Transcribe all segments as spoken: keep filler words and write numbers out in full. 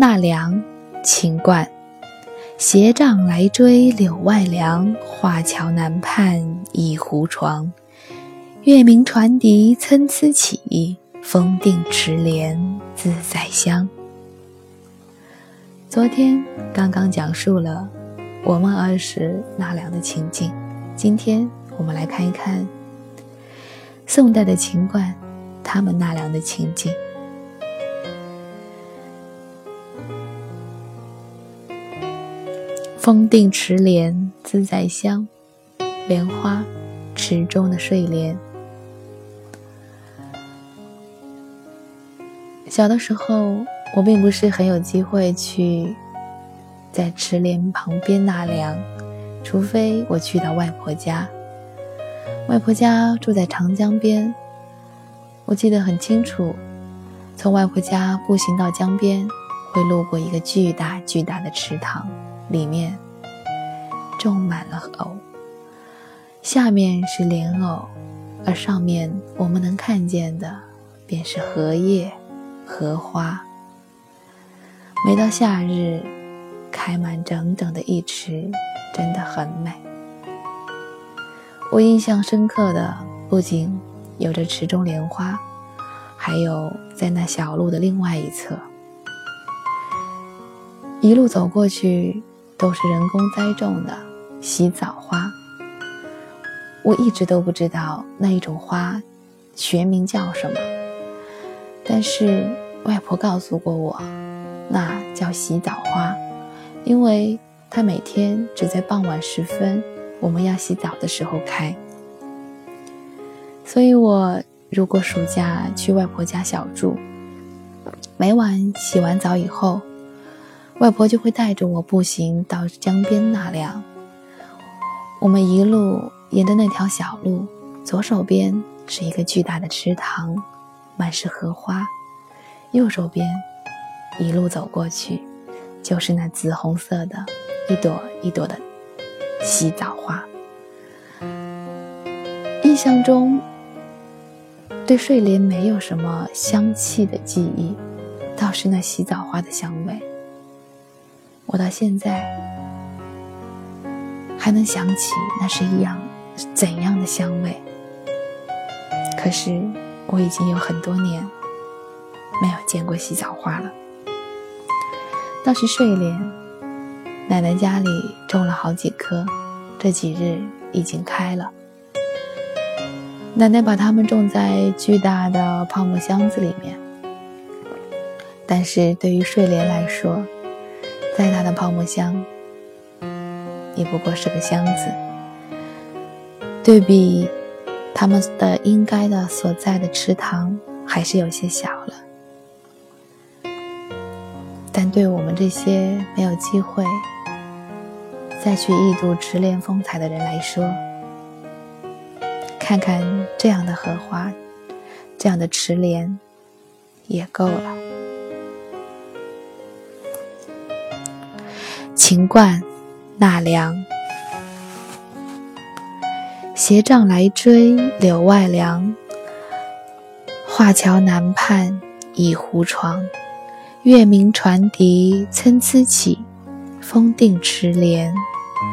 纳凉，秦观。斜杖来追柳外凉，画桥南畔一胡床。月明船笛参差起，风定池莲自在香。昨天刚刚讲述了我们儿时纳凉的情景，今天我们来看一看宋代的秦观他们纳凉的情景。风定池莲自在香，莲花池中的睡莲。小的时候我并不是很有机会去在池莲旁边纳凉，除非我去到外婆家。外婆家住在长江边，我记得很清楚，从外婆家步行到江边，会路过一个巨大巨大的池塘，里面种满了藕，下面是莲藕，而上面我们能看见的便是荷叶、荷花。每到夏日，开满整整的一池，真的很美。我印象深刻的不仅有着池中莲花，还有在那小路的另外一侧，一路走过去都是人工栽种的洗澡花。我一直都不知道那一种花学名叫什么，但是外婆告诉过我，那叫洗澡花，因为它每天只在傍晚时分我们要洗澡的时候开。所以我如果暑假去外婆家小住，每晚洗完澡以后，外婆就会带着我步行到江边纳凉。我们一路沿着那条小路，左手边是一个巨大的池塘，满是荷花，右手边一路走过去就是那紫红色的一朵一朵的洗澡花。印象中对睡莲没有什么香气的记忆，倒是那洗澡花的香味，我到现在还能想起那是一样怎样的香味。可是我已经有很多年没有见过洗澡花了。倒是睡莲，奶奶家里种了好几棵，这几日已经开了。奶奶把它们种在巨大的泡沫箱子里面，但是对于睡莲来说，再大的泡沫箱也不过是个箱子。对比它们的应该的所在的池塘，还是有些小了。但对我们这些没有机会再去一睹池莲风采的人来说，看看这样的荷花，这样的池莲也够了。秦观纳凉。斜杖来追柳外凉，画桥南畔一胡床。月明船笛参差起，风定池莲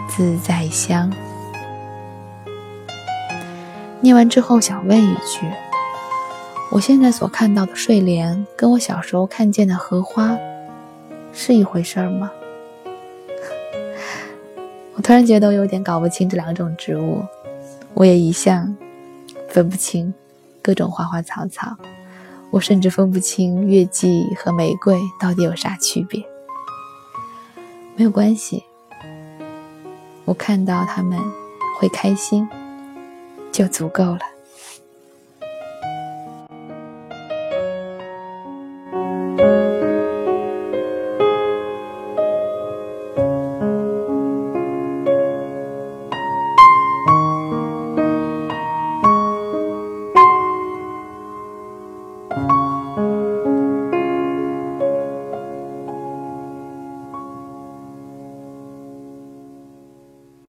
自在香。念完之后想问一句，我现在所看到的睡莲跟我小时候看见的荷花是一回事吗？我突然觉得我有点搞不清这两种植物，我也一向分不清各种花花草草，我甚至分不清月季和玫瑰到底有啥区别。没有关系，我看到它们会开心就足够了。